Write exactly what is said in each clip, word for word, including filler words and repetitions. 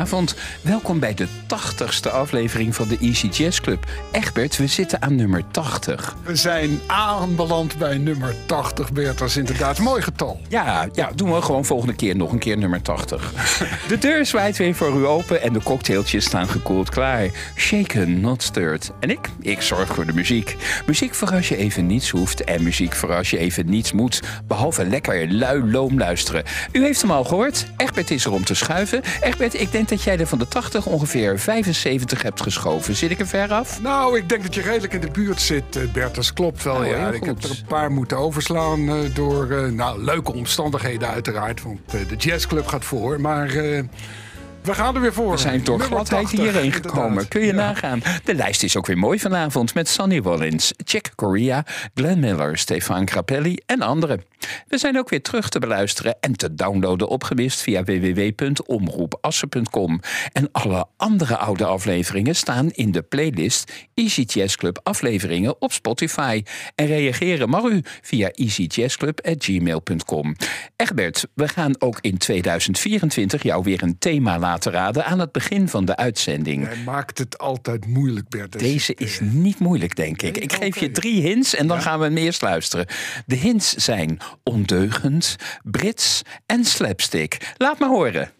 Goedenavond, welkom bij de tachtigste aflevering van de Easy Jazz Club. Egbert, we zitten aan nummer tachtig. We zijn aanbeland bij nummer tachtig, Bert. Dat is inderdaad een mooi getal. Ja, ja, doen we gewoon volgende keer nog een keer nummer tachtig. De deur zwaait weer voor u open en de cocktailtjes staan gekoeld klaar. Shaken, not stirred. En ik? Ik zorg voor de muziek. Muziek voor als je even niets hoeft en muziek voor als je even niets moet. Behalve lekker lui loom luisteren. U heeft hem al gehoord. Egbert is er om te schuiven. Egbert, ik denk dat jij er van de tachtig ongeveer vijfenzeventig hebt geschoven. Zit ik er ver af? Nou, ik denk dat je redelijk in de buurt zit, Bert. Dat klopt wel, oh, ja. Ik heb er een paar moeten overslaan uh, door uh, nou, leuke omstandigheden uiteraard. Want uh, de jazzclub gaat voor, maar... Uh... We gaan er weer voor. We zijn door gladheid hierheen gekomen. Inderdaad. Kun je ja. nagaan. De lijst is ook weer mooi vanavond met Sonny Rollins, Chick Corea, Glenn Miller, Stefan Grappelli en anderen. We zijn ook weer terug te beluisteren en te downloaden opgemist via w w w punt omroepassen punt com. En alle andere oude afleveringen staan in de playlist Easy Jazz Club afleveringen op Spotify. En reageren mag u via easy jazz club apenstaartje gmail punt com. Egbert, we gaan ook in tweeduizend vierentwintig jou weer een thema laten te raden aan het begin van de uitzending. Hij maakt het altijd moeilijk, Bert. Deze is niet moeilijk, denk ik. Ik geef je drie hints en dan ja? gaan we meer luisteren. De hints zijn ondeugend, Brits en slapstick. Laat maar horen.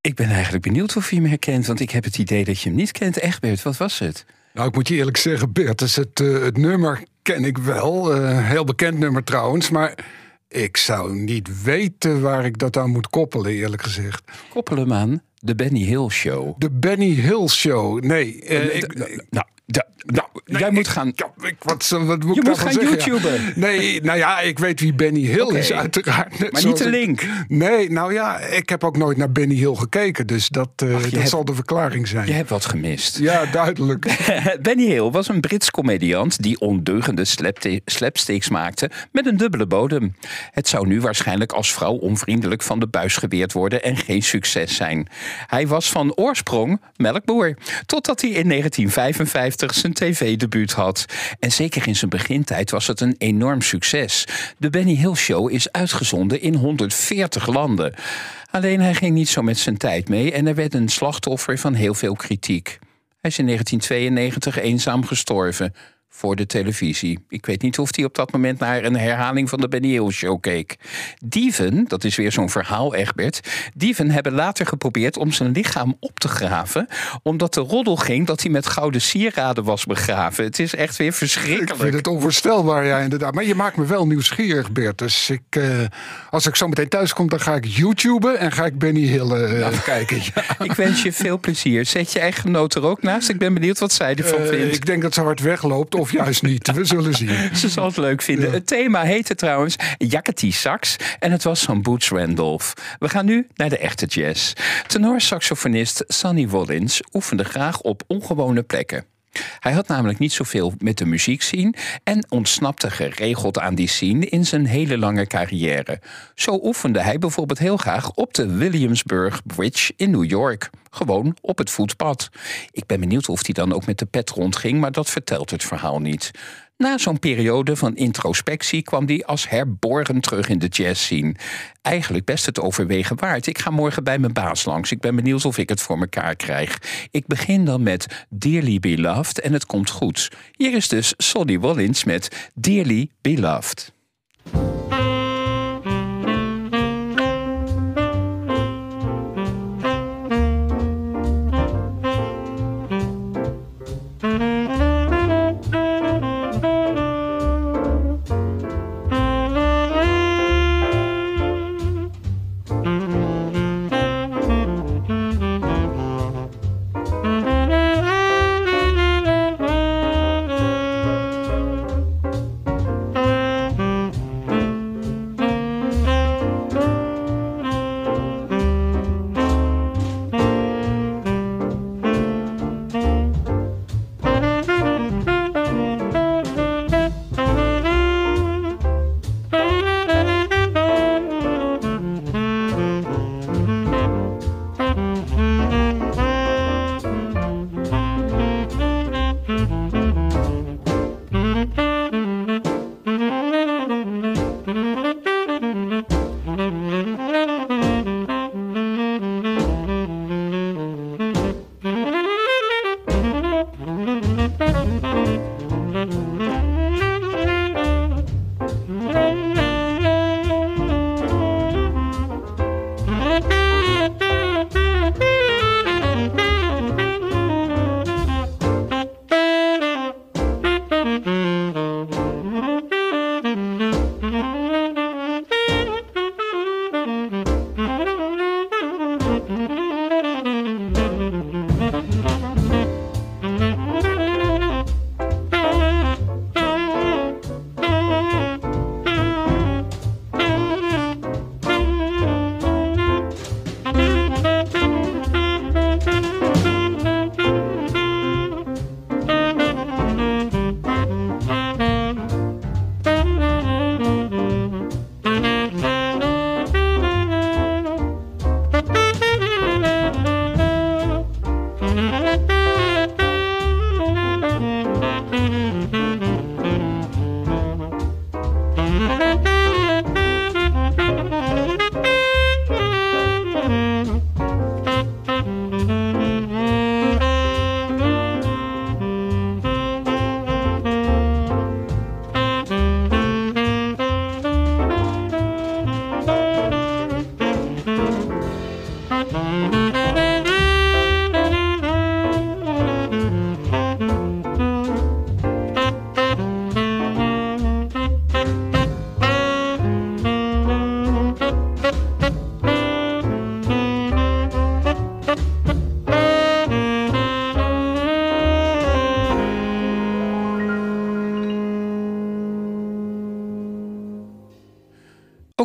Ik ben eigenlijk benieuwd of je hem herkent, want ik heb het idee dat je hem niet kent. Egbert, wat was het? Nou, ik moet je eerlijk zeggen, Bert, dus het, uh, het nummer ken ik wel. Uh, heel bekend nummer trouwens, maar ik zou niet weten waar ik dat aan moet koppelen, eerlijk gezegd. Koppel hem aan de Benny Hill Show. De Benny Hill Show, nee. Uh, uh, ik, nou, de, nou nee, jij moet ik, gaan... Ja, ik, wat, wat moet je ik moet gaan YouTuben. Ja. Nee, nou ja, ik weet wie Benny Hill okay. is uiteraard. Net maar niet de link. Ik, nee, nou ja, ik heb ook nooit naar Benny Hill gekeken. Dus dat, uh, Ach, dat hebt, zal de verklaring zijn. Je hebt wat gemist. Ja, duidelijk. Benny Hill was een Brits comediant die ondeugende slapsticks maakte met een dubbele bodem. Het zou nu waarschijnlijk als vrouw onvriendelijk van de buis geweerd worden en geen succes zijn. Hij was van oorsprong melkboer, totdat hij in negentien vijfenvijftig zijn tv-debuut had. En zeker in zijn begintijd was het een enorm succes. De Benny Hill Show is uitgezonden in honderdveertig landen. Alleen hij ging niet zo met zijn tijd mee en hij werd een slachtoffer van heel veel kritiek. Hij is in negentien tweeënnegentig eenzaam gestorven. voor de televisie. Ik weet niet of hij op dat moment naar een herhaling van de Benny Hill show keek. Dieven, dat is weer zo'n verhaal, Egbert... dieven hebben later geprobeerd om zijn lichaam op te graven... omdat de roddel ging dat hij met gouden sieraden was begraven. Het is echt weer verschrikkelijk. Ik vind het onvoorstelbaar, ja, inderdaad. Maar je maakt me wel nieuwsgierig, Bert. Dus ik, uh, als ik zo meteen thuis kom, dan ga ik YouTuben... en ga ik Benny Hill uh, ja. kijken. Ja. Ik wens je veel plezier. Zet je eigen noot er ook naast. Ik ben benieuwd wat zij ervan uh, vindt. Ik denk dat ze hard wegloopt... of juist niet. We zullen zien. Ze zal het leuk vinden. Ja. Het thema heette trouwens Yakety Sax en het was van Boots Randolph. We gaan nu naar de echte jazz. Tenorsaxofonist Sonny Rollins oefende graag op ongewone plekken. Hij had namelijk niet zoveel met de muziek zien en ontsnapte geregeld aan die scene in zijn hele lange carrière. Zo oefende hij bijvoorbeeld heel graag op de Williamsburg Bridge in New York. Gewoon op het voetpad. Ik ben benieuwd of hij dan ook met de pet rondging, maar dat vertelt het verhaal niet. Na zo'n periode van introspectie kwam hij als herboren terug in de jazzscene. Eigenlijk best het overwegen waard. Ik ga morgen bij mijn baas langs. Ik ben benieuwd of ik het voor mekaar krijg. Ik begin dan met Dearly Beloved en het komt goed. Hier is dus Sonny Rollins met Dearly Beloved.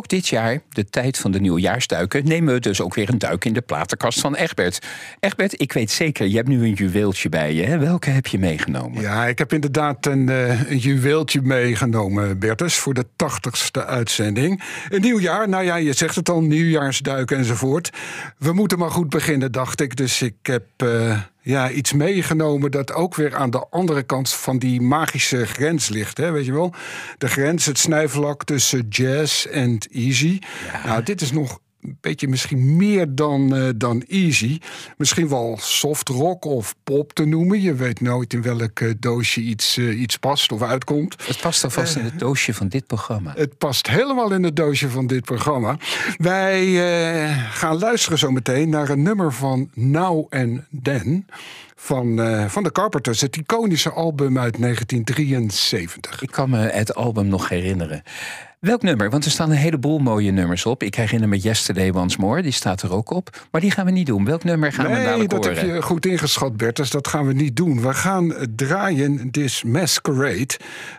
Dit jaar, de tijd van de nieuwjaarsduiken... nemen we dus ook weer een duik in de platenkast van Egbert. Egbert, ik weet zeker, je hebt nu een juweeltje bij je. Hè? Welke heb je meegenomen? Ja, ik heb inderdaad een, uh, een juweeltje meegenomen, Bertus... voor de tachtigste uitzending. Een nieuw jaar, nou ja, je zegt het al, nieuwjaarsduiken enzovoort. We moeten maar goed beginnen, dacht ik. Dus ik heb... Uh... Ja, iets meegenomen dat ook weer aan de andere kant van die magische grens ligt. Hè? Weet je wel? De grens, het snijvlak tussen jazz en easy. Ja. Nou, dit is nog een beetje misschien meer dan, uh, dan easy. Misschien wel soft rock of pop te noemen. Je weet nooit in welk uh, doosje iets, uh, iets past of uitkomt. Het past alvast uh, in het doosje van dit programma. Het past helemaal in het doosje van dit programma. Wij uh, gaan luisteren zometeen naar een nummer van Now and Then... Van, uh, van de Carpenters, het iconische album uit negentien drieënzeventig. Ik kan me het album nog herinneren. Welk nummer? Want er staan een heleboel mooie nummers op. Ik herinner me Yesterday Once More, die staat er ook op. Maar die gaan we niet doen. Welk nummer gaan nee, we dadelijk horen? Nee, dat heb je goed ingeschat, Bertus. Dat gaan we niet doen. We gaan draaien This Masquerade,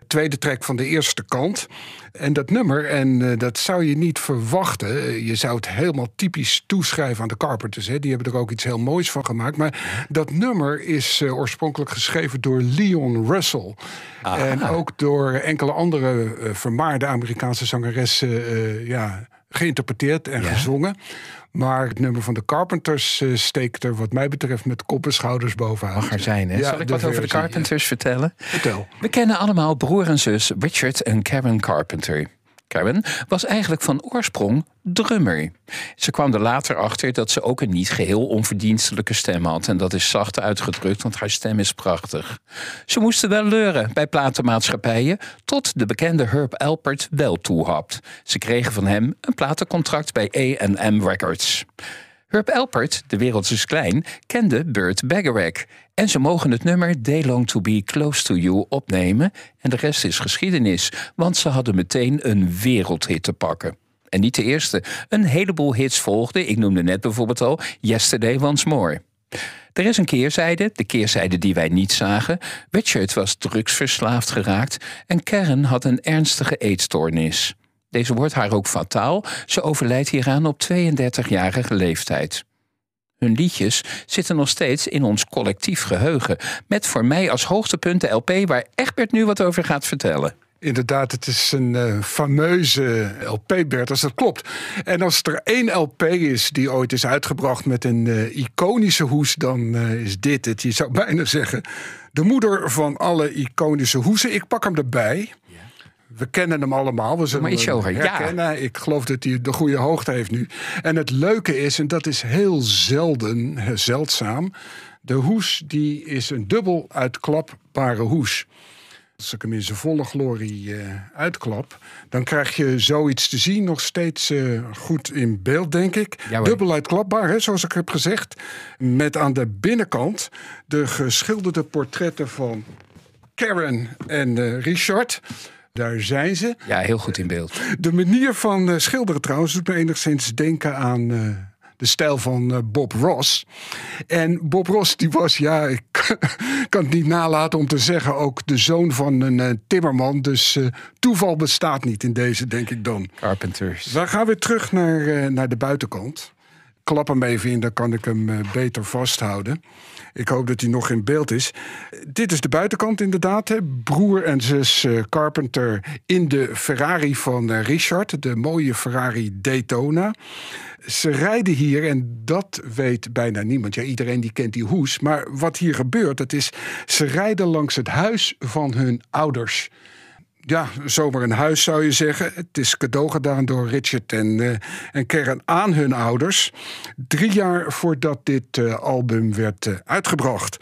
tweede track van de eerste kant. En dat nummer, en uh, dat zou je niet verwachten. Je zou het helemaal typisch toeschrijven aan de Carpenters. Hè. Die hebben er ook iets heel moois van gemaakt. Maar dat nummer is uh, oorspronkelijk geschreven door Leon Russell. Aha. En ook door enkele andere uh, vermaarde Amerikaanse zangeressen uh, ja, geïnterpreteerd en ja. gezongen. Maar het nummer van de Carpenters uh, steekt er wat mij betreft met kop en schouders bovenuit. Mag er zijn, hè? Ja, zal ik wat over de Carpenters ja. vertellen? Vertel. We kennen allemaal broer en zus Richard en Karen Carpenter. Karen was eigenlijk van oorsprong drummer. Ze kwam er later achter dat ze ook een niet geheel onverdienstelijke stem had. En dat is zacht uitgedrukt, want haar stem is prachtig. Ze moesten wel leuren bij platenmaatschappijen... tot de bekende Herb Alpert wel toehapt. Ze kregen van hem een platencontract bij A en M Records. Herb Alpert, de wereld is klein, kende Burt Bacharach. En ze mogen het nummer They Long To Be Close To You opnemen. En de rest is geschiedenis, want ze hadden meteen een wereldhit te pakken. En niet de eerste. Een heleboel hits volgden. Ik noemde net bijvoorbeeld al Yesterday Once More. Er is een keerzijde, de keerzijde die wij niet zagen. Richard was drugsverslaafd geraakt en Karen had een ernstige eetstoornis. Deze wordt haar ook fataal. Ze overlijdt hieraan op tweeëndertigjarige leeftijd. Hun liedjes zitten nog steeds in ons collectief geheugen. Met voor mij als hoogtepunt de L P waar Egbert nu wat over gaat vertellen. Inderdaad, het is een uh, fameuze L P, Bert, als dat klopt. En als er één L P is die ooit is uitgebracht met een uh, iconische hoes... dan uh, is dit het. Je zou bijna zeggen, de moeder van alle iconische hoesen. Ik pak hem erbij. We kennen hem allemaal, we zullen hem herkennen. Ja. Ik geloof dat hij de goede hoogte heeft nu. En het leuke is, en dat is heel zelden, zeldzaam... de hoes die is een dubbel uitklapbare hoes. Als ik hem in zijn volle glorie uh, uitklap... dan krijg je zoiets te zien, nog steeds uh, goed in beeld, denk ik. Ja, dubbel uitklapbaar, hè, zoals ik heb gezegd. Met aan de binnenkant de geschilderde portretten van Karen en uh, Richard... Daar zijn ze. Ja, heel goed in beeld. De manier van uh, schilderen trouwens doet me enigszins denken aan uh, de stijl van uh, Bob Ross. En Bob Ross, die was, ja, ik kan het niet nalaten om te zeggen... ook de zoon van een uh, timmerman. Dus uh, toeval bestaat niet in deze, denk ik dan. Carpenters. We gaan weer terug naar, uh, naar de buitenkant. Klap hem even in, dan kan ik hem uh, beter vasthouden. Ik hoop dat hij nog in beeld is. Dit is de buitenkant inderdaad. Hè? Broer en zus uh, Carpenter in de Ferrari van uh, Richard. De mooie Ferrari Daytona. Ze rijden hier en dat weet bijna niemand. Ja, iedereen die kent die hoes. Maar wat hier gebeurt, dat is... ze rijden langs het huis van hun ouders... Ja, zomaar een huis zou je zeggen. Het is cadeau gedaan door Richard en, uh, en Karen aan hun ouders. Drie jaar voordat dit uh, album werd uh, uitgebracht.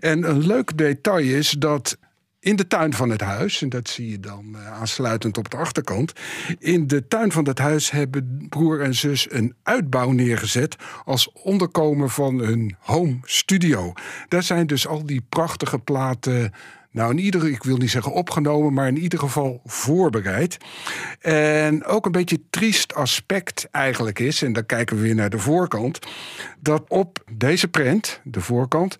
En een leuk detail is dat in de tuin van het huis... en dat zie je dan uh, aansluitend op de achterkant... in de tuin van dat huis hebben broer en zus een uitbouw neergezet... als onderkomen van hun home studio. Daar zijn dus al die prachtige platen... Nou, in ieder, ik wil niet zeggen opgenomen, maar in ieder geval voorbereid. En ook een beetje triest aspect eigenlijk is... en dan kijken we weer naar de voorkant... dat op deze print, de voorkant...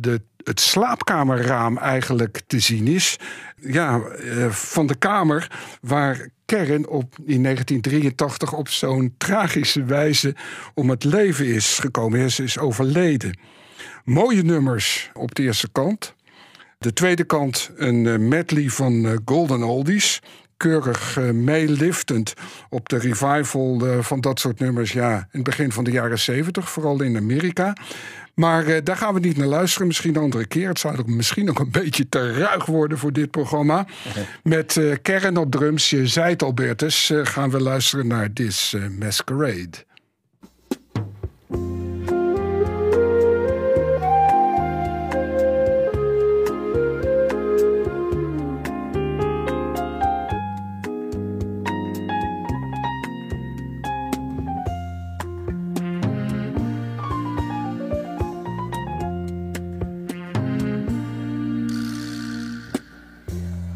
De, het slaapkamerraam eigenlijk te zien is... ja, uh, van de kamer waar Karen op, in negentien drieëntachtig... op zo'n tragische wijze om het leven is gekomen. Ze is overleden. Mooie nummers op de eerste kant... De tweede kant een medley van Golden Oldies. Keurig uh, meeliftend op de revival uh, van dat soort nummers... ja, in het begin van de jaren zeventig, vooral in Amerika. Maar uh, daar gaan we niet naar luisteren. Misschien een andere keer. Het zou ook misschien ook een beetje te ruig worden voor dit programma. Okay. Met uh, Karen op drums, je zei het al, Bertus, uh, gaan we luisteren naar This uh, Masquerade.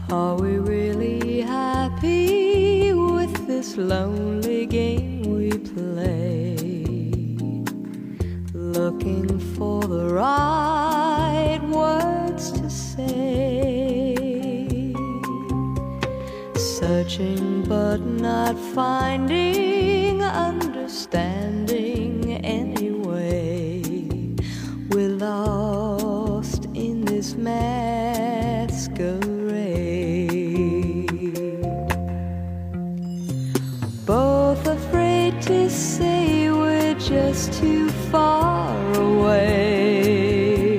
Are we really happy with this lonely game we play? Looking for the right words to say. Searching but not finding, understanding anyway. We're lost in this masquerade. To say we're just too far away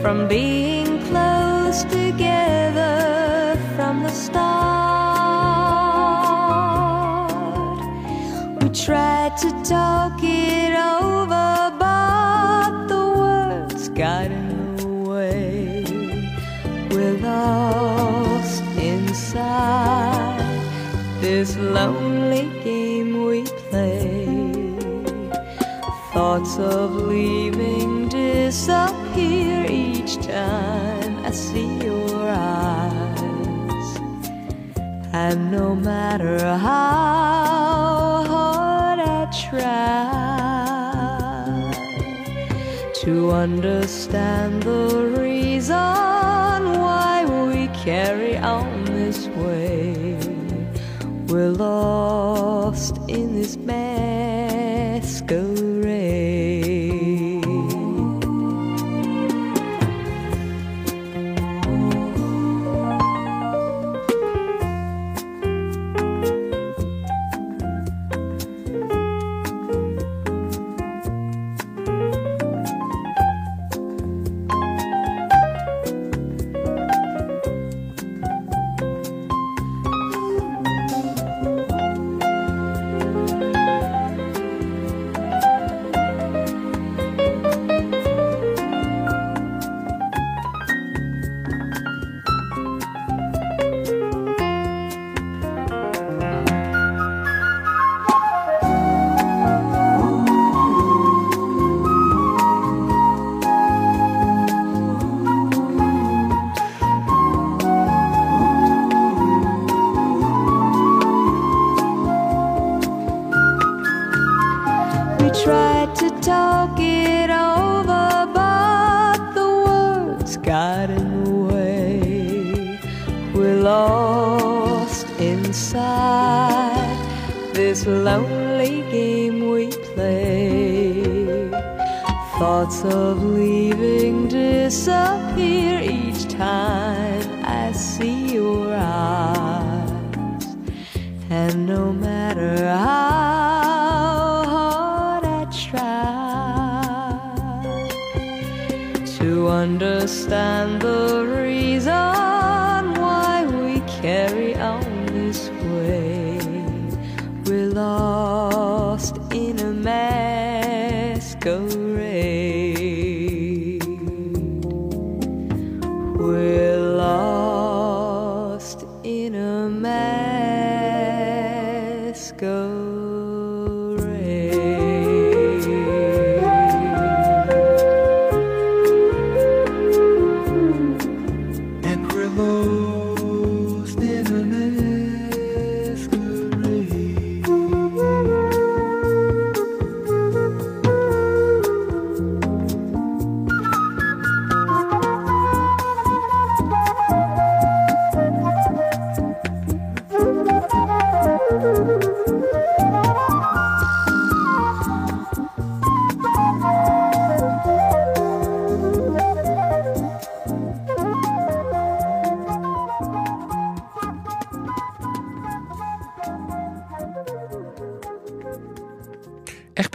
from being close together from the start. We tried to talk it over, but the words got in the way. We're lost inside this lonely game we play. Thoughts of leaving disappear each time I see your eyes. And no matter how hard I try to understand the reason why we carry on this way, we're lost in this masquerade.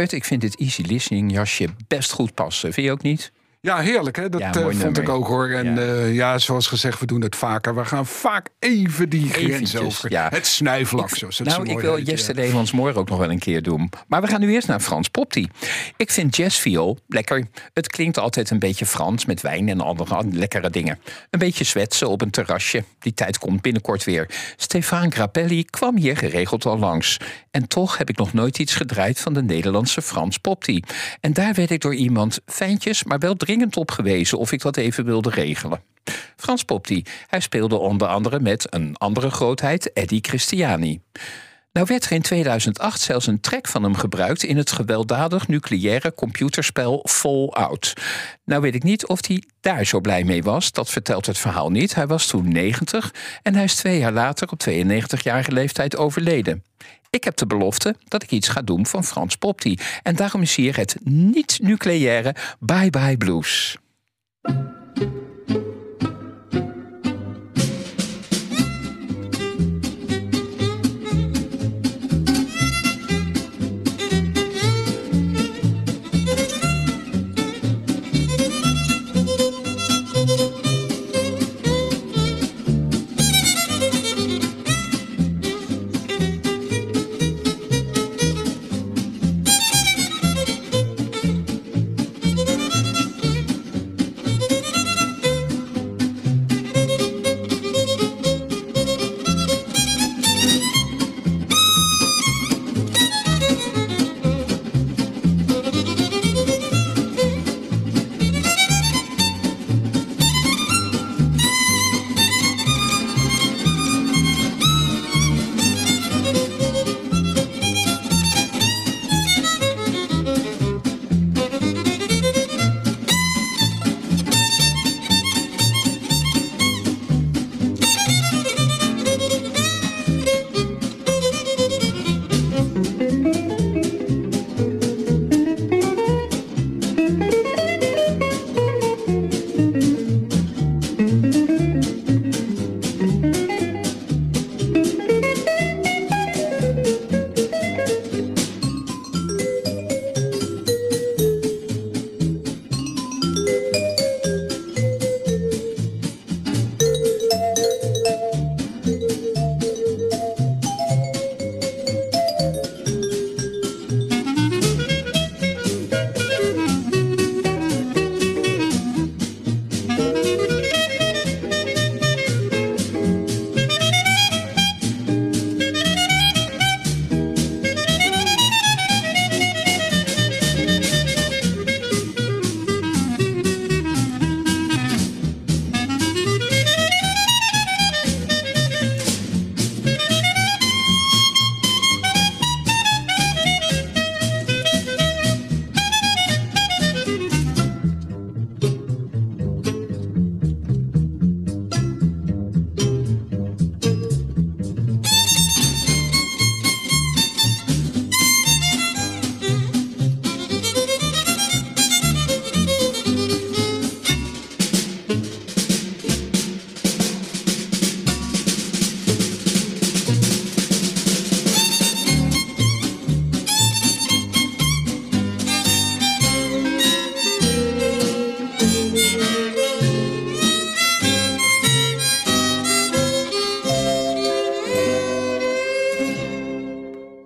Egbert, ik vind dit Easy Listening jasje best goed passen. Vind je ook niet? Ja, heerlijk, hè? Dat ja, uh, vond nummer. Ik ook, hoor. En ja. Uh, ja, zoals gezegd, we doen het vaker. We gaan vaak even die grens over. Ja. Het snuiflak, ik, zoals het nou, zo mooi. Nou, ik wil Yesterday ja. Once More ook nog wel een keer doen. Maar we gaan nu eerst naar Frans Popti. Ik vind jazzviool lekker. Het klinkt altijd een beetje Frans, met wijn en andere lekkere dingen. Een beetje zwetsen op een terrasje. Die tijd komt binnenkort weer. Stefan Grappelli kwam hier geregeld al langs. En toch heb ik nog nooit iets gedraaid van de Nederlandse Frans Popti. En daar werd ik door iemand fijntjes, maar wel drie dringend opgewezen of ik dat even wilde regelen. Frans Popti, hij speelde onder andere met een andere grootheid, Eddie Christiani. Nou werd er in tweeduizend acht zelfs een track van hem gebruikt in het gewelddadig nucleaire computerspel Fallout. Nou weet ik niet of hij daar zo blij mee was, dat vertelt het verhaal niet. Hij was toen negentig en hij is twee jaar later op tweeënnegentigjarige leeftijd overleden. Ik heb de belofte dat ik iets ga doen van Frans Popti. En daarom is hier het niet-nucleaire Bye Bye Blues.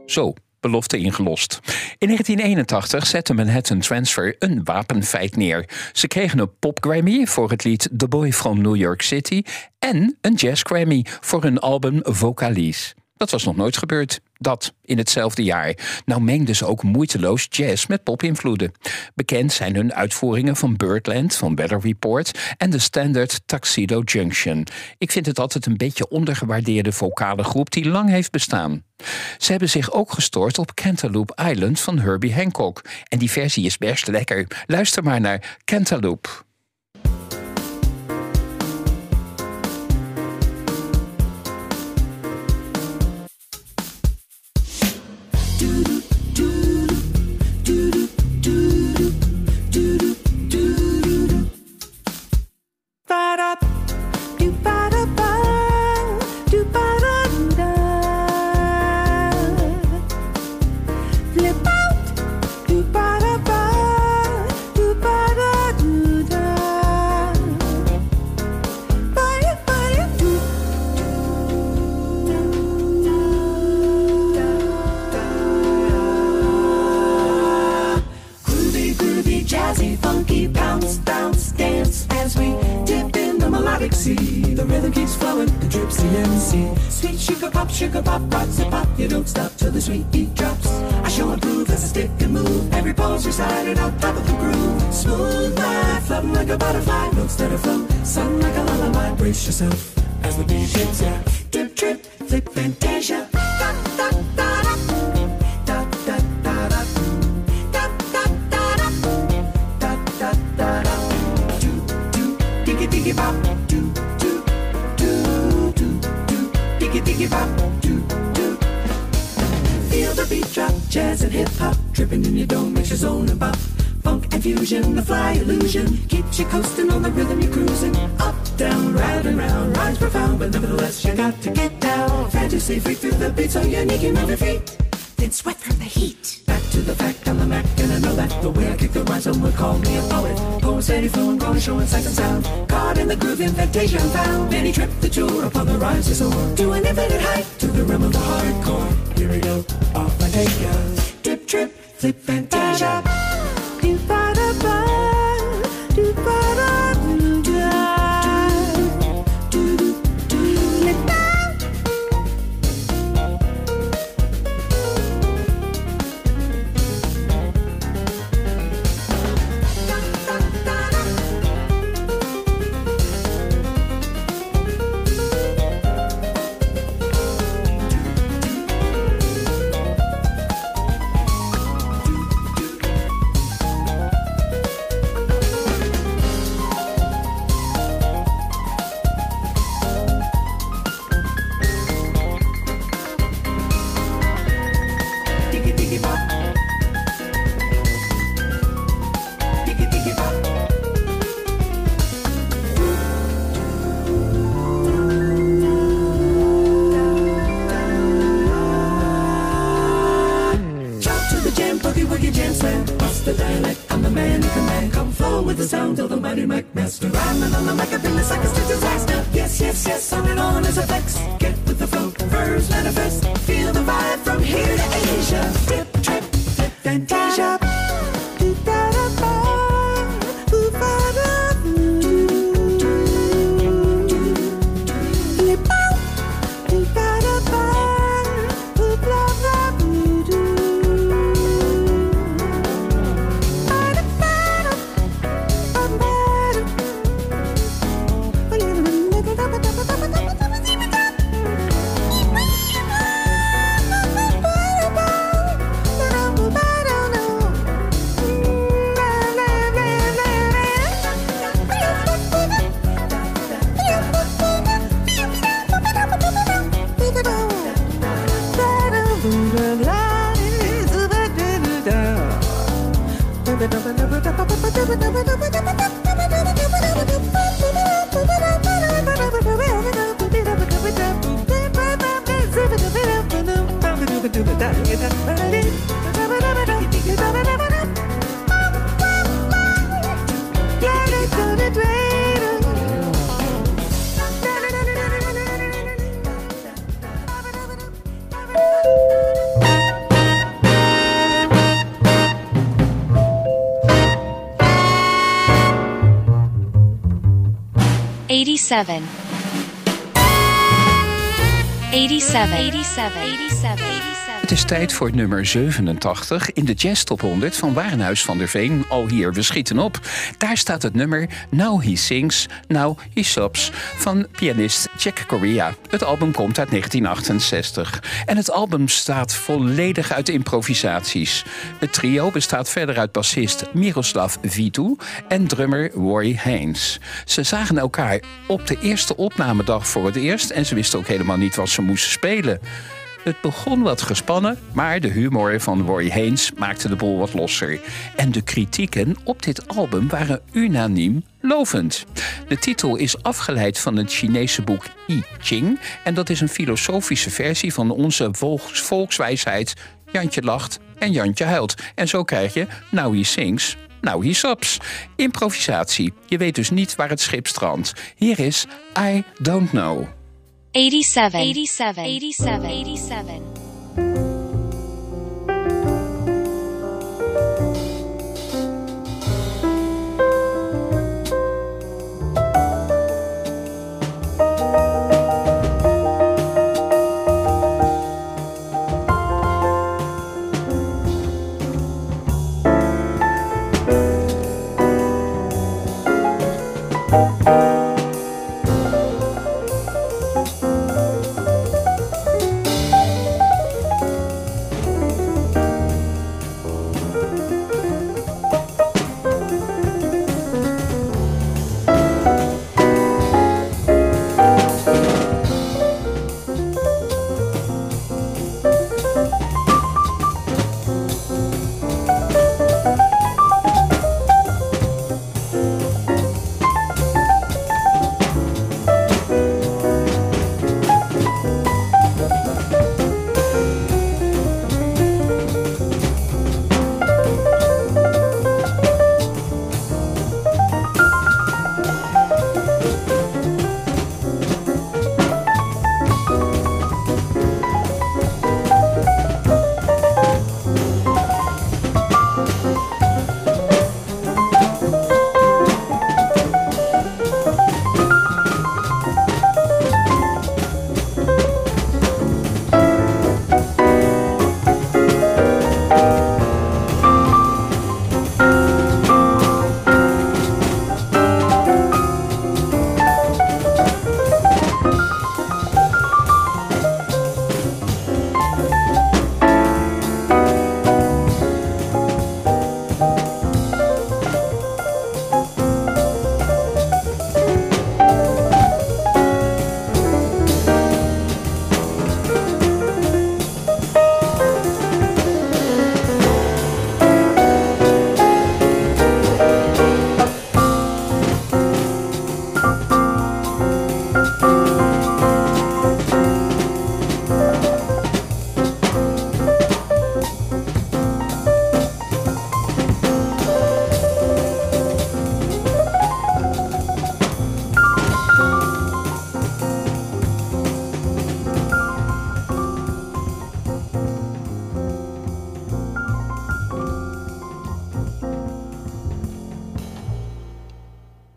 Zo, belofte ingelost. In negentien eenentachtig zette Manhattan Transfer een wapenfeit neer. Ze kregen een pop-Grammy voor het lied The Boy from New York City en een jazz-Grammy voor hun album Vocalise. Dat was nog nooit gebeurd. Dat in hetzelfde jaar. Nou mengden ze ook moeiteloos jazz met popinvloeden. Bekend zijn hun uitvoeringen van Birdland, van Weather Report en de standard Tuxedo Junction. Ik vind het altijd een beetje ondergewaardeerde vocale groep die lang heeft bestaan. Ze hebben zich ook gestoord op Cantaloupe Island van Herbie Hancock. En die versie is best lekker. Luister maar naar Cantaloupe. Flip out, funky, funky, bounce, bounce, dance as we dip in the melodic sea. The rhythm keeps flowing, the Gypsy M C. Sweet sugar pop, sugar pop, rocks and pop. You don't stop till the sweet beat drops. I show a groove as I stick and move. Every pause recited on top of the groove. Smooth ride, floating like a butterfly. Notes that are flow, sung like a lullaby. Brace yourself as the beat hits ya. Dip, trip, flip, fantasia. Da, da, da, da. Bop, do, do, do, do, do, diggy, diggy, bop, do, do. Feel the beat drop, jazz and hip hop, dripping in your dome, makes your zone and bop. Funk and fusion, the fly illusion, keeps you coasting on the rhythm you're cruising. Up, down, round and round, rhymes profound, but nevertheless you got to get down. Fantasy free through the beat, so unique you move your feet, then sweat from the heat. Back to the fact, I'm a Mac, and I know that the way I kick the rhymes, someone call me a poet. Poets, steady flowing, growing, showing sights and sound. Caught in the groove, invitation found. Many trip the tour upon the rhymes to soar to an infinite height, to the realm of the hardcore. Here we go, off I take ya. Dip, trip, flip, fantasia. Do ba da ba, do ba da da, do do do flip ba. Eighty-seven, eighty-seven, eighty-seven, eighty-seven. Het is tijd voor nummer zevenentachtig in de Jazz Top honderd van Warenhuis van der Veen. Al hier, we schieten op. Daar staat het nummer Now He Sings, Now He Sobs van pianist Chick Corea. Het album komt uit negentien achtenzestig. En het album staat volledig uit improvisaties. Het trio bestaat verder uit bassist Miroslav Vitu en drummer Roy Haynes. Ze zagen elkaar op de eerste opnamedag voor het eerst en ze wisten ook helemaal niet wat ze moesten spelen. Het begon wat gespannen, maar de humor van Roy Haynes maakte de boel wat losser. En de kritieken op dit album waren unaniem lovend. De titel is afgeleid van het Chinese boek I Ching. En dat is een filosofische versie van onze volks- volkswijsheid Jantje lacht en Jantje huilt. En zo krijg je Now He Sings, Now He Sobs. Improvisatie. Je weet dus niet waar het schip strandt. Hier is I Don't Know. eighty-seven, eighty-seven, eighty-seven, eighty-seven.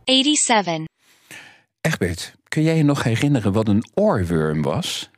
eighty-seven. Egbert, kun jij je nog herinneren wat een oorworm was?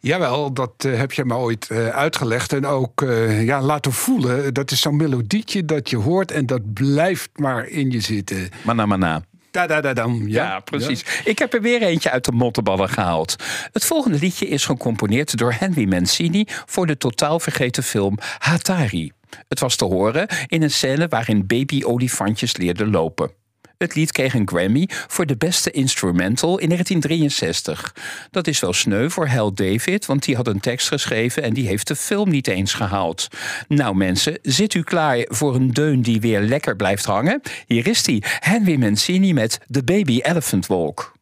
Jawel, dat uh, heb je me ooit uh, uitgelegd en ook uh, ja, laten voelen. Dat is zo'n melodietje dat je hoort en dat blijft maar in je zitten. Mana, mana. Da, da, da, dam. Ja, ja, precies. Ja. Ik heb er weer eentje uit de mottenballen gehaald. Het volgende liedje is gecomponeerd door Henry Mancini voor de totaal vergeten film Hatari. Het was te horen in een scène waarin baby-olifantjes leerden lopen. Het lied kreeg een Grammy voor de beste instrumental in negentien drieënzestig. Dat is wel sneu voor Hal David, want die had een tekst geschreven en die heeft de film niet eens gehaald. Nou mensen, zit u klaar voor een deun die weer lekker blijft hangen? Hier is die, Henry Mancini met The Baby Elephant Walk.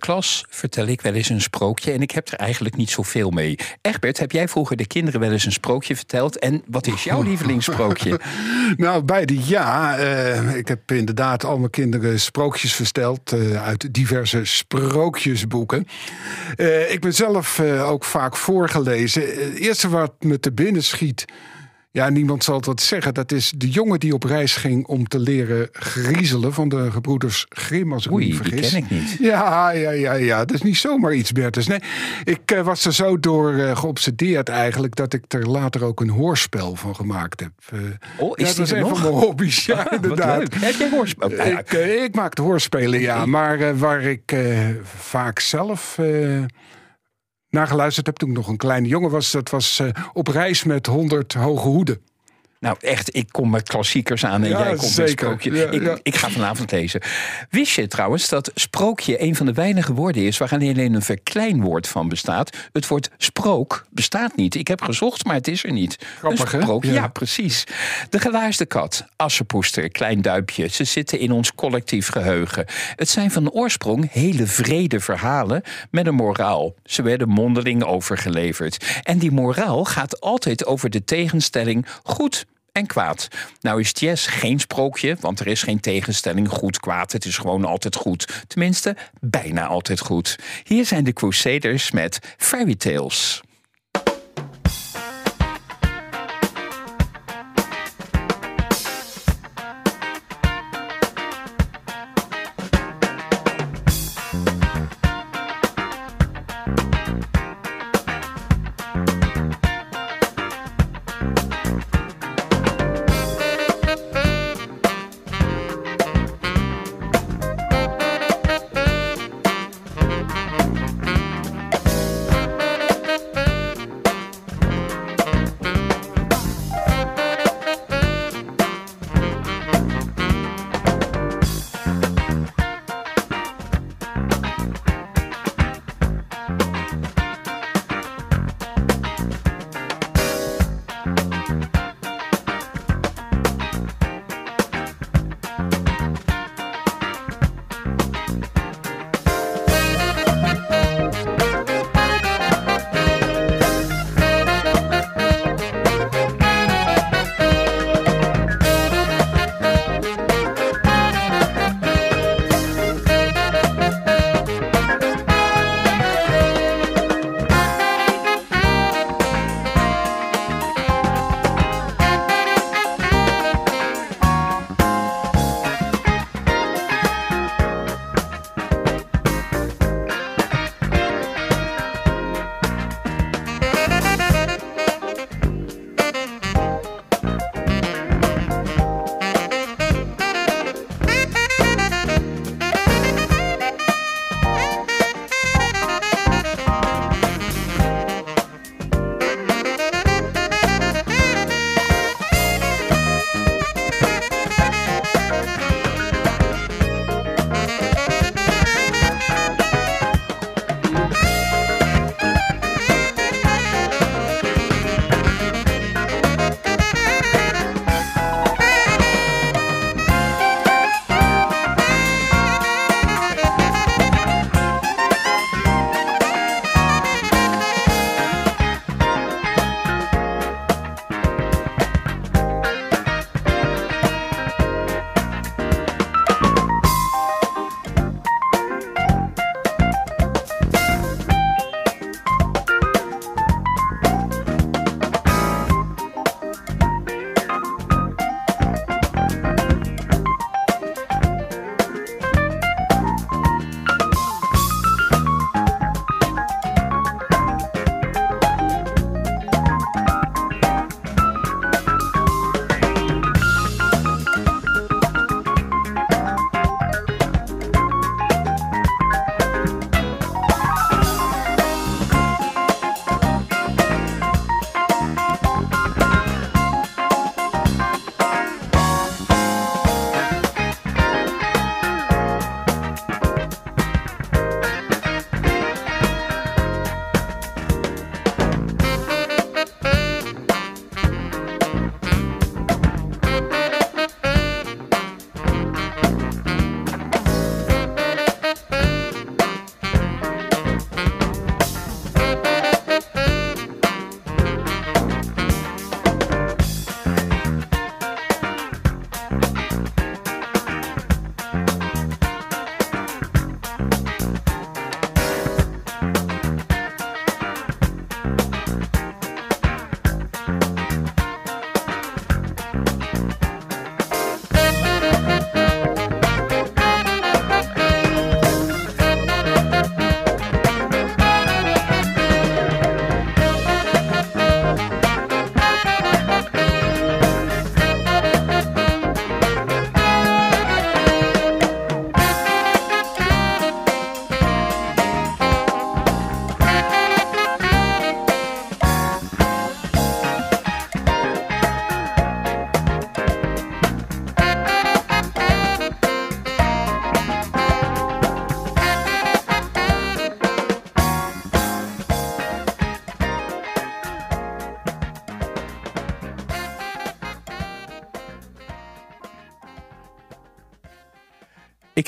Klas vertel ik wel eens een sprookje en ik heb er eigenlijk niet zoveel mee. Egbert, heb jij vroeger de kinderen wel eens een sprookje verteld? En wat is jouw lievelingssprookje? Nou, beide ja. Uh, ik heb inderdaad al mijn kinderen sprookjes verteld uh, uit diverse sprookjesboeken. Uh, ik ben zelf uh, ook vaak voorgelezen. Het eerste wat me te binnen schiet, ja, niemand zal dat zeggen. Dat is de jongen die op reis ging om te leren griezelen van de gebroeders Grimm, als ik Oei, me niet vergis. Die ken ik niet. Ja, ja, ja, ja. Dat is niet zomaar iets, Bertus. Nee, ik uh, was er zo door uh, geobsedeerd eigenlijk dat ik er later ook een hoorspel van gemaakt heb. Uh, oh, is ja, dat is een van mijn hobby's, ja, ah, inderdaad. Heb jij hoorspel? Nou, ja. ik, uh, ik maakte hoorspelen, ja. Maar uh, waar ik uh, vaak zelf Uh, naar geluisterd heb toen ik nog een kleine jongen was. Dat was uh, Op reis met honderd hoge hoeden. Nou echt, ik kom met klassiekers aan en ja, jij komt met sprookje. Ja, ik, ja. ik ga vanavond lezen. Wist je trouwens dat sprookje een van de weinige woorden is waar alleen een verkleinwoord van bestaat? Het woord sprook bestaat niet. Ik heb gezocht, maar het is er niet. Grappig, een sprookje, ja. ja, precies. De gelaarsde kat, assenpoester, klein duimpje. Ze zitten in ons collectief geheugen. Het zijn van oorsprong hele wrede verhalen met een moraal. Ze werden mondeling overgeleverd. En die moraal gaat altijd over de tegenstelling goed en kwaad. Nou is jazz geen sprookje, want er is geen tegenstelling goed-kwaad. Het is gewoon altijd goed. Tenminste, bijna altijd goed. Hier zijn de Crusaders met Fairy Tales.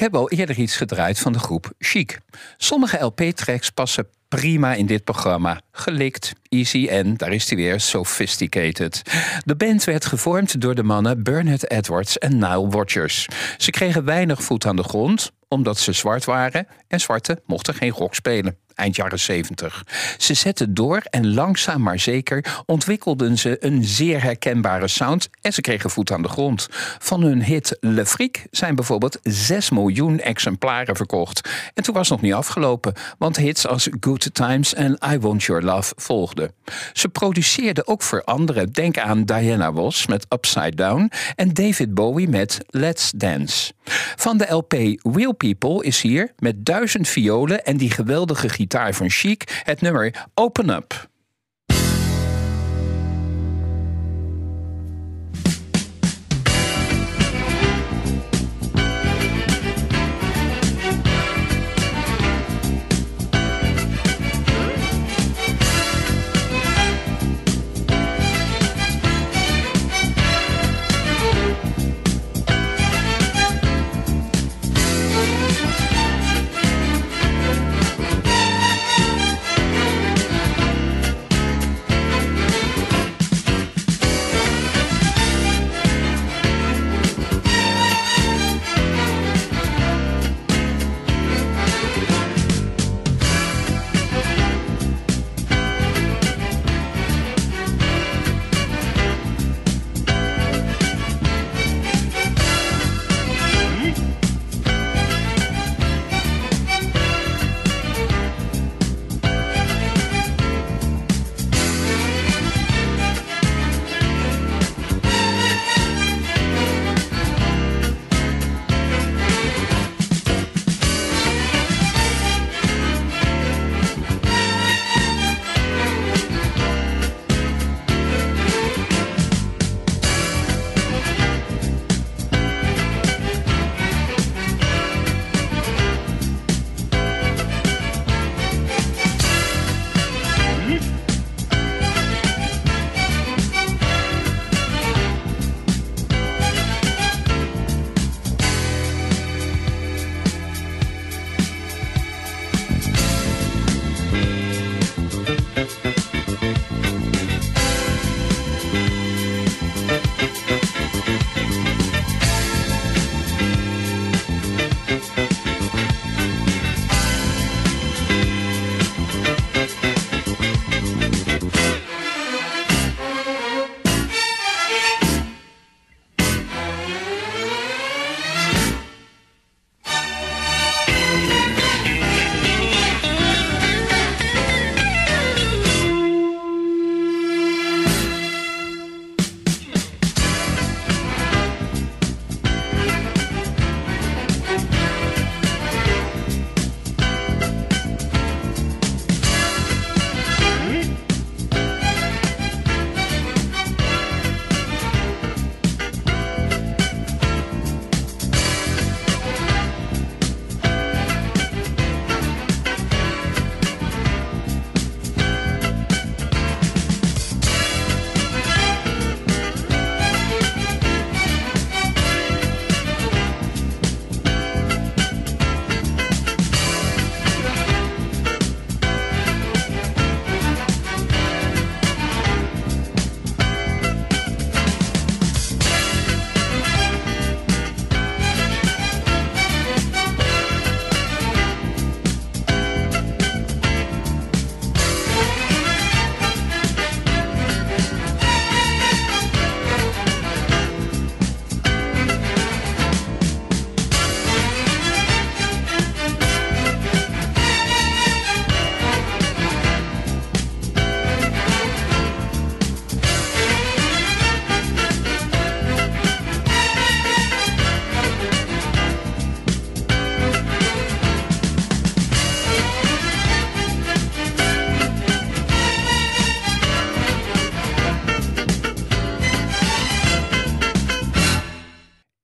heb al eerder iets gedraaid van de groep Chic. Sommige L P-tracks passen prima in dit programma. Gelikt, easy en, daar is hij weer, sophisticated. De band werd gevormd door de mannen Bernard Edwards en Nile Rodgers. Ze kregen weinig voet aan de grond, omdat ze zwart waren en zwarten mochten geen rock spelen. Eind jaren zeventig. Ze zetten door en langzaam maar zeker ontwikkelden ze een zeer herkenbare sound en ze kregen voet aan de grond. Van hun hit Le Fric zijn bijvoorbeeld zes miljoen exemplaren verkocht. En toen was het nog niet afgelopen, want hits als Good Times en I Want Your Love volgden. Ze produceerden ook voor anderen. Denk aan Diana Ross met Upside Down en David Bowie met Let's Dance. Van de L P Real People is hier met duizend violen en die geweldige gitaar van Chic het nummer Open Up.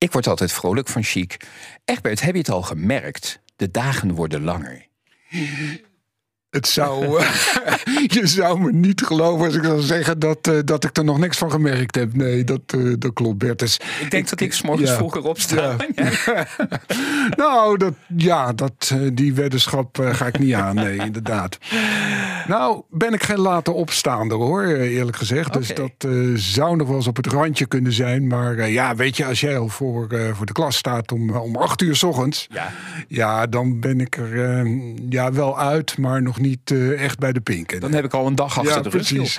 Ik word altijd vrolijk van Chic. Egbert, heb je het al gemerkt? De dagen worden langer. Het zou, je zou me niet geloven als ik zou zeggen dat, uh, dat ik er nog niks van gemerkt heb. Nee, dat, uh, dat klopt, Bert. Dus, ik denk ik, dat ik 's morgens ja. vroeger opsta. Ja. nou, dat, ja, dat, uh, die weddenschap uh, ga ik niet aan. Nee, inderdaad. Nou, ben ik geen later opstaander hoor, eerlijk gezegd. Okay. Dus dat uh, zou nog wel eens op het randje kunnen zijn. Maar uh, ja, weet je, als jij al voor, uh, voor de klas staat om, om acht uur 's ochtends... Ja. ja, dan ben ik er uh, ja, wel uit, maar nog niet uh, echt bij de pinken. Dan heb ik al een dag achter ja, de rug.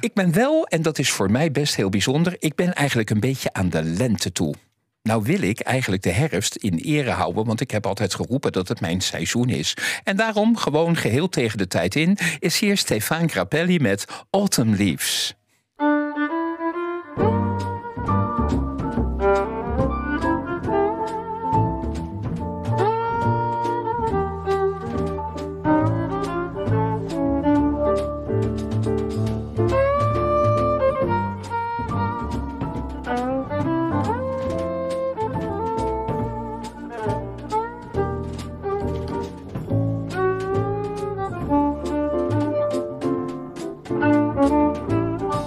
Ik ben wel, en dat is voor mij best heel bijzonder... ik ben eigenlijk een beetje aan de lente toe. Nou wil ik eigenlijk de herfst in ere houden... want ik heb altijd geroepen dat het mijn seizoen is. En daarom, gewoon geheel tegen de tijd in... is hier Stefan Grappelli met Autumn Leaves. Thank you.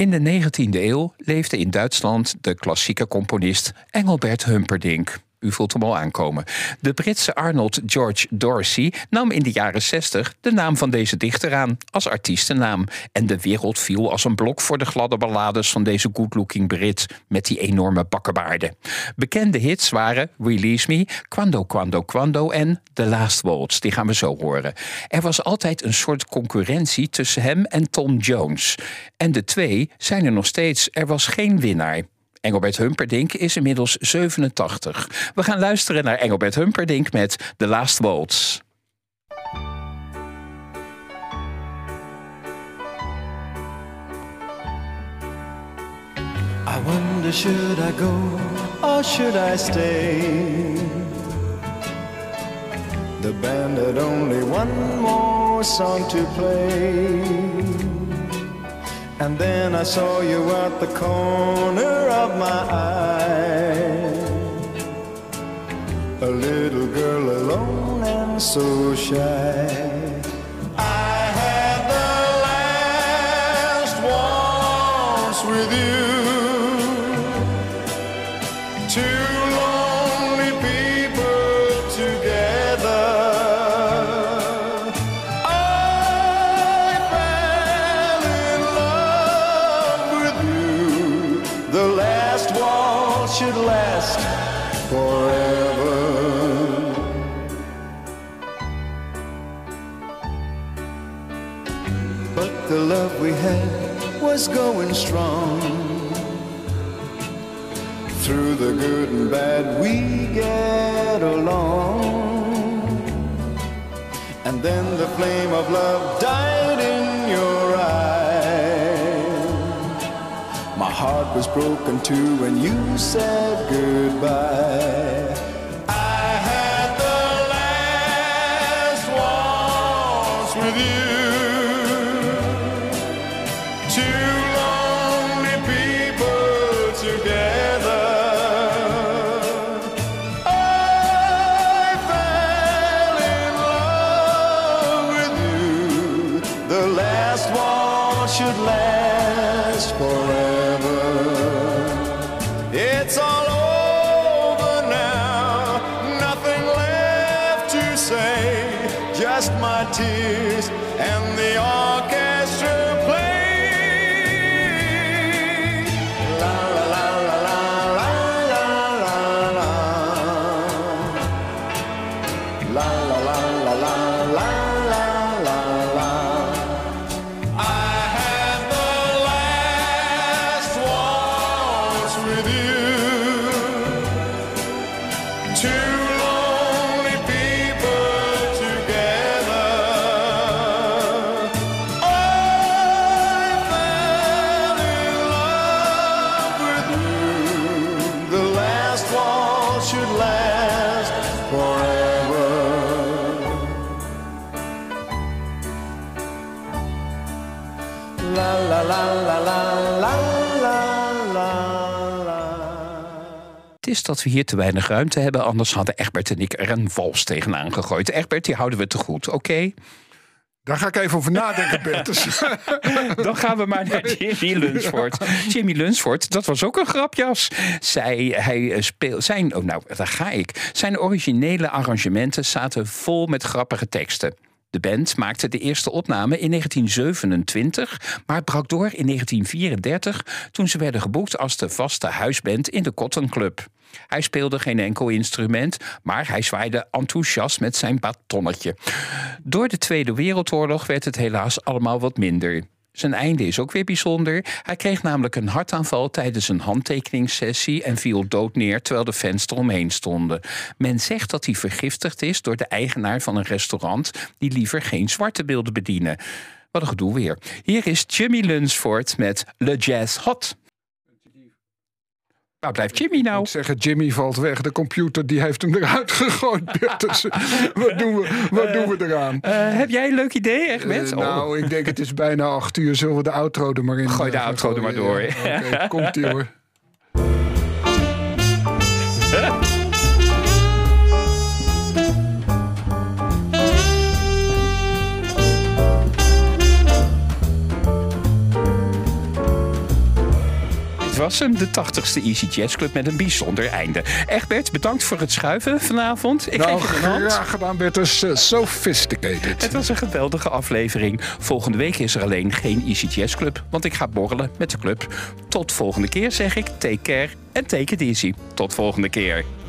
In de negentiende eeuw leefde in Duitsland de klassieke componist Engelbert Humperdinck. U voelt hem al aankomen. De Britse Arnold George Dorsey nam in de jaren zestig de naam van deze dichter aan als artiestennaam. En de wereld viel als een blok voor de gladde ballades van deze good-looking Brit met die enorme bakkenbaarden. Bekende hits waren Release Me, Quando, Quando, Quando en The Last Waltz. Die gaan we zo horen. Er was altijd een soort concurrentie tussen hem en Tom Jones. En de twee zijn er nog steeds. Er was geen winnaar. Engelbert Humperdinck is inmiddels zevenentachtig. We gaan luisteren naar Engelbert Humperdinck met The Last Waltz. I wonder should I go or should I stay? The band had only one more song to play. And then I saw you at the corner of my eye, a little girl alone and so shy. I had the last waltz with you. Was going strong. Through the good and bad we get along. And then the flame of love died in your eye. My heart was broken too when you said goodbye. Is dat we hier te weinig ruimte hebben. Anders hadden Egbert en ik er een wals tegenaan gegooid. Egbert, die houden we te goed, oké? Okay? Daar ga ik even over nadenken, Bertus. Dan gaan we maar naar Jimmy Lunsford. Jimmy Lunsford, dat was ook een grapjas. Zij, hij speel, zijn, oh nou, daar ga ik. Zijn originele arrangementen zaten vol met grappige teksten. De band maakte de eerste opname in negentien zevenentwintig, maar brak door in negentien vierendertig... toen ze werden geboekt als de vaste huisband in de Cotton Club. Hij speelde geen enkel instrument, maar hij zwaaide enthousiast met zijn batonnetje. Door de Tweede Wereldoorlog werd het helaas allemaal wat minder. Zijn einde is ook weer bijzonder. Hij kreeg namelijk een hartaanval tijdens een handtekeningssessie en viel dood neer terwijl de fans eromheen stonden. Men zegt dat hij vergiftigd is door de eigenaar van een restaurant die liever geen zwarte wilde bedienen. Wat een gedoe weer. Hier is Jimmy Lunsford met Le Jazz Hot. Waar blijft Jimmy nou? Ik moet zeggen, Jimmy valt weg. De computer die heeft hem eruit gegooid. wat doen we, wat doen we eraan? Uh, uh, heb jij een leuk idee, Egbert? Uh, nou, oh. Ik denk het is bijna acht uur. Zullen we de outro er maar in? Gooi de uh, outro er maar door. Ja, Oké, okay, komt-ie hoor. was hem, de tachtigste Easy Jazz Club met een bijzonder einde. Egbert, bedankt voor het schuiven vanavond. Ik nou, geef je een hand. Graag gedaan, Bert. Het is uh, sophisticated. Het was een geweldige aflevering. Volgende week is er alleen geen Easy Jazz Club, want ik ga borrelen met de club. Tot volgende keer zeg ik, take care en take it easy. Tot volgende keer.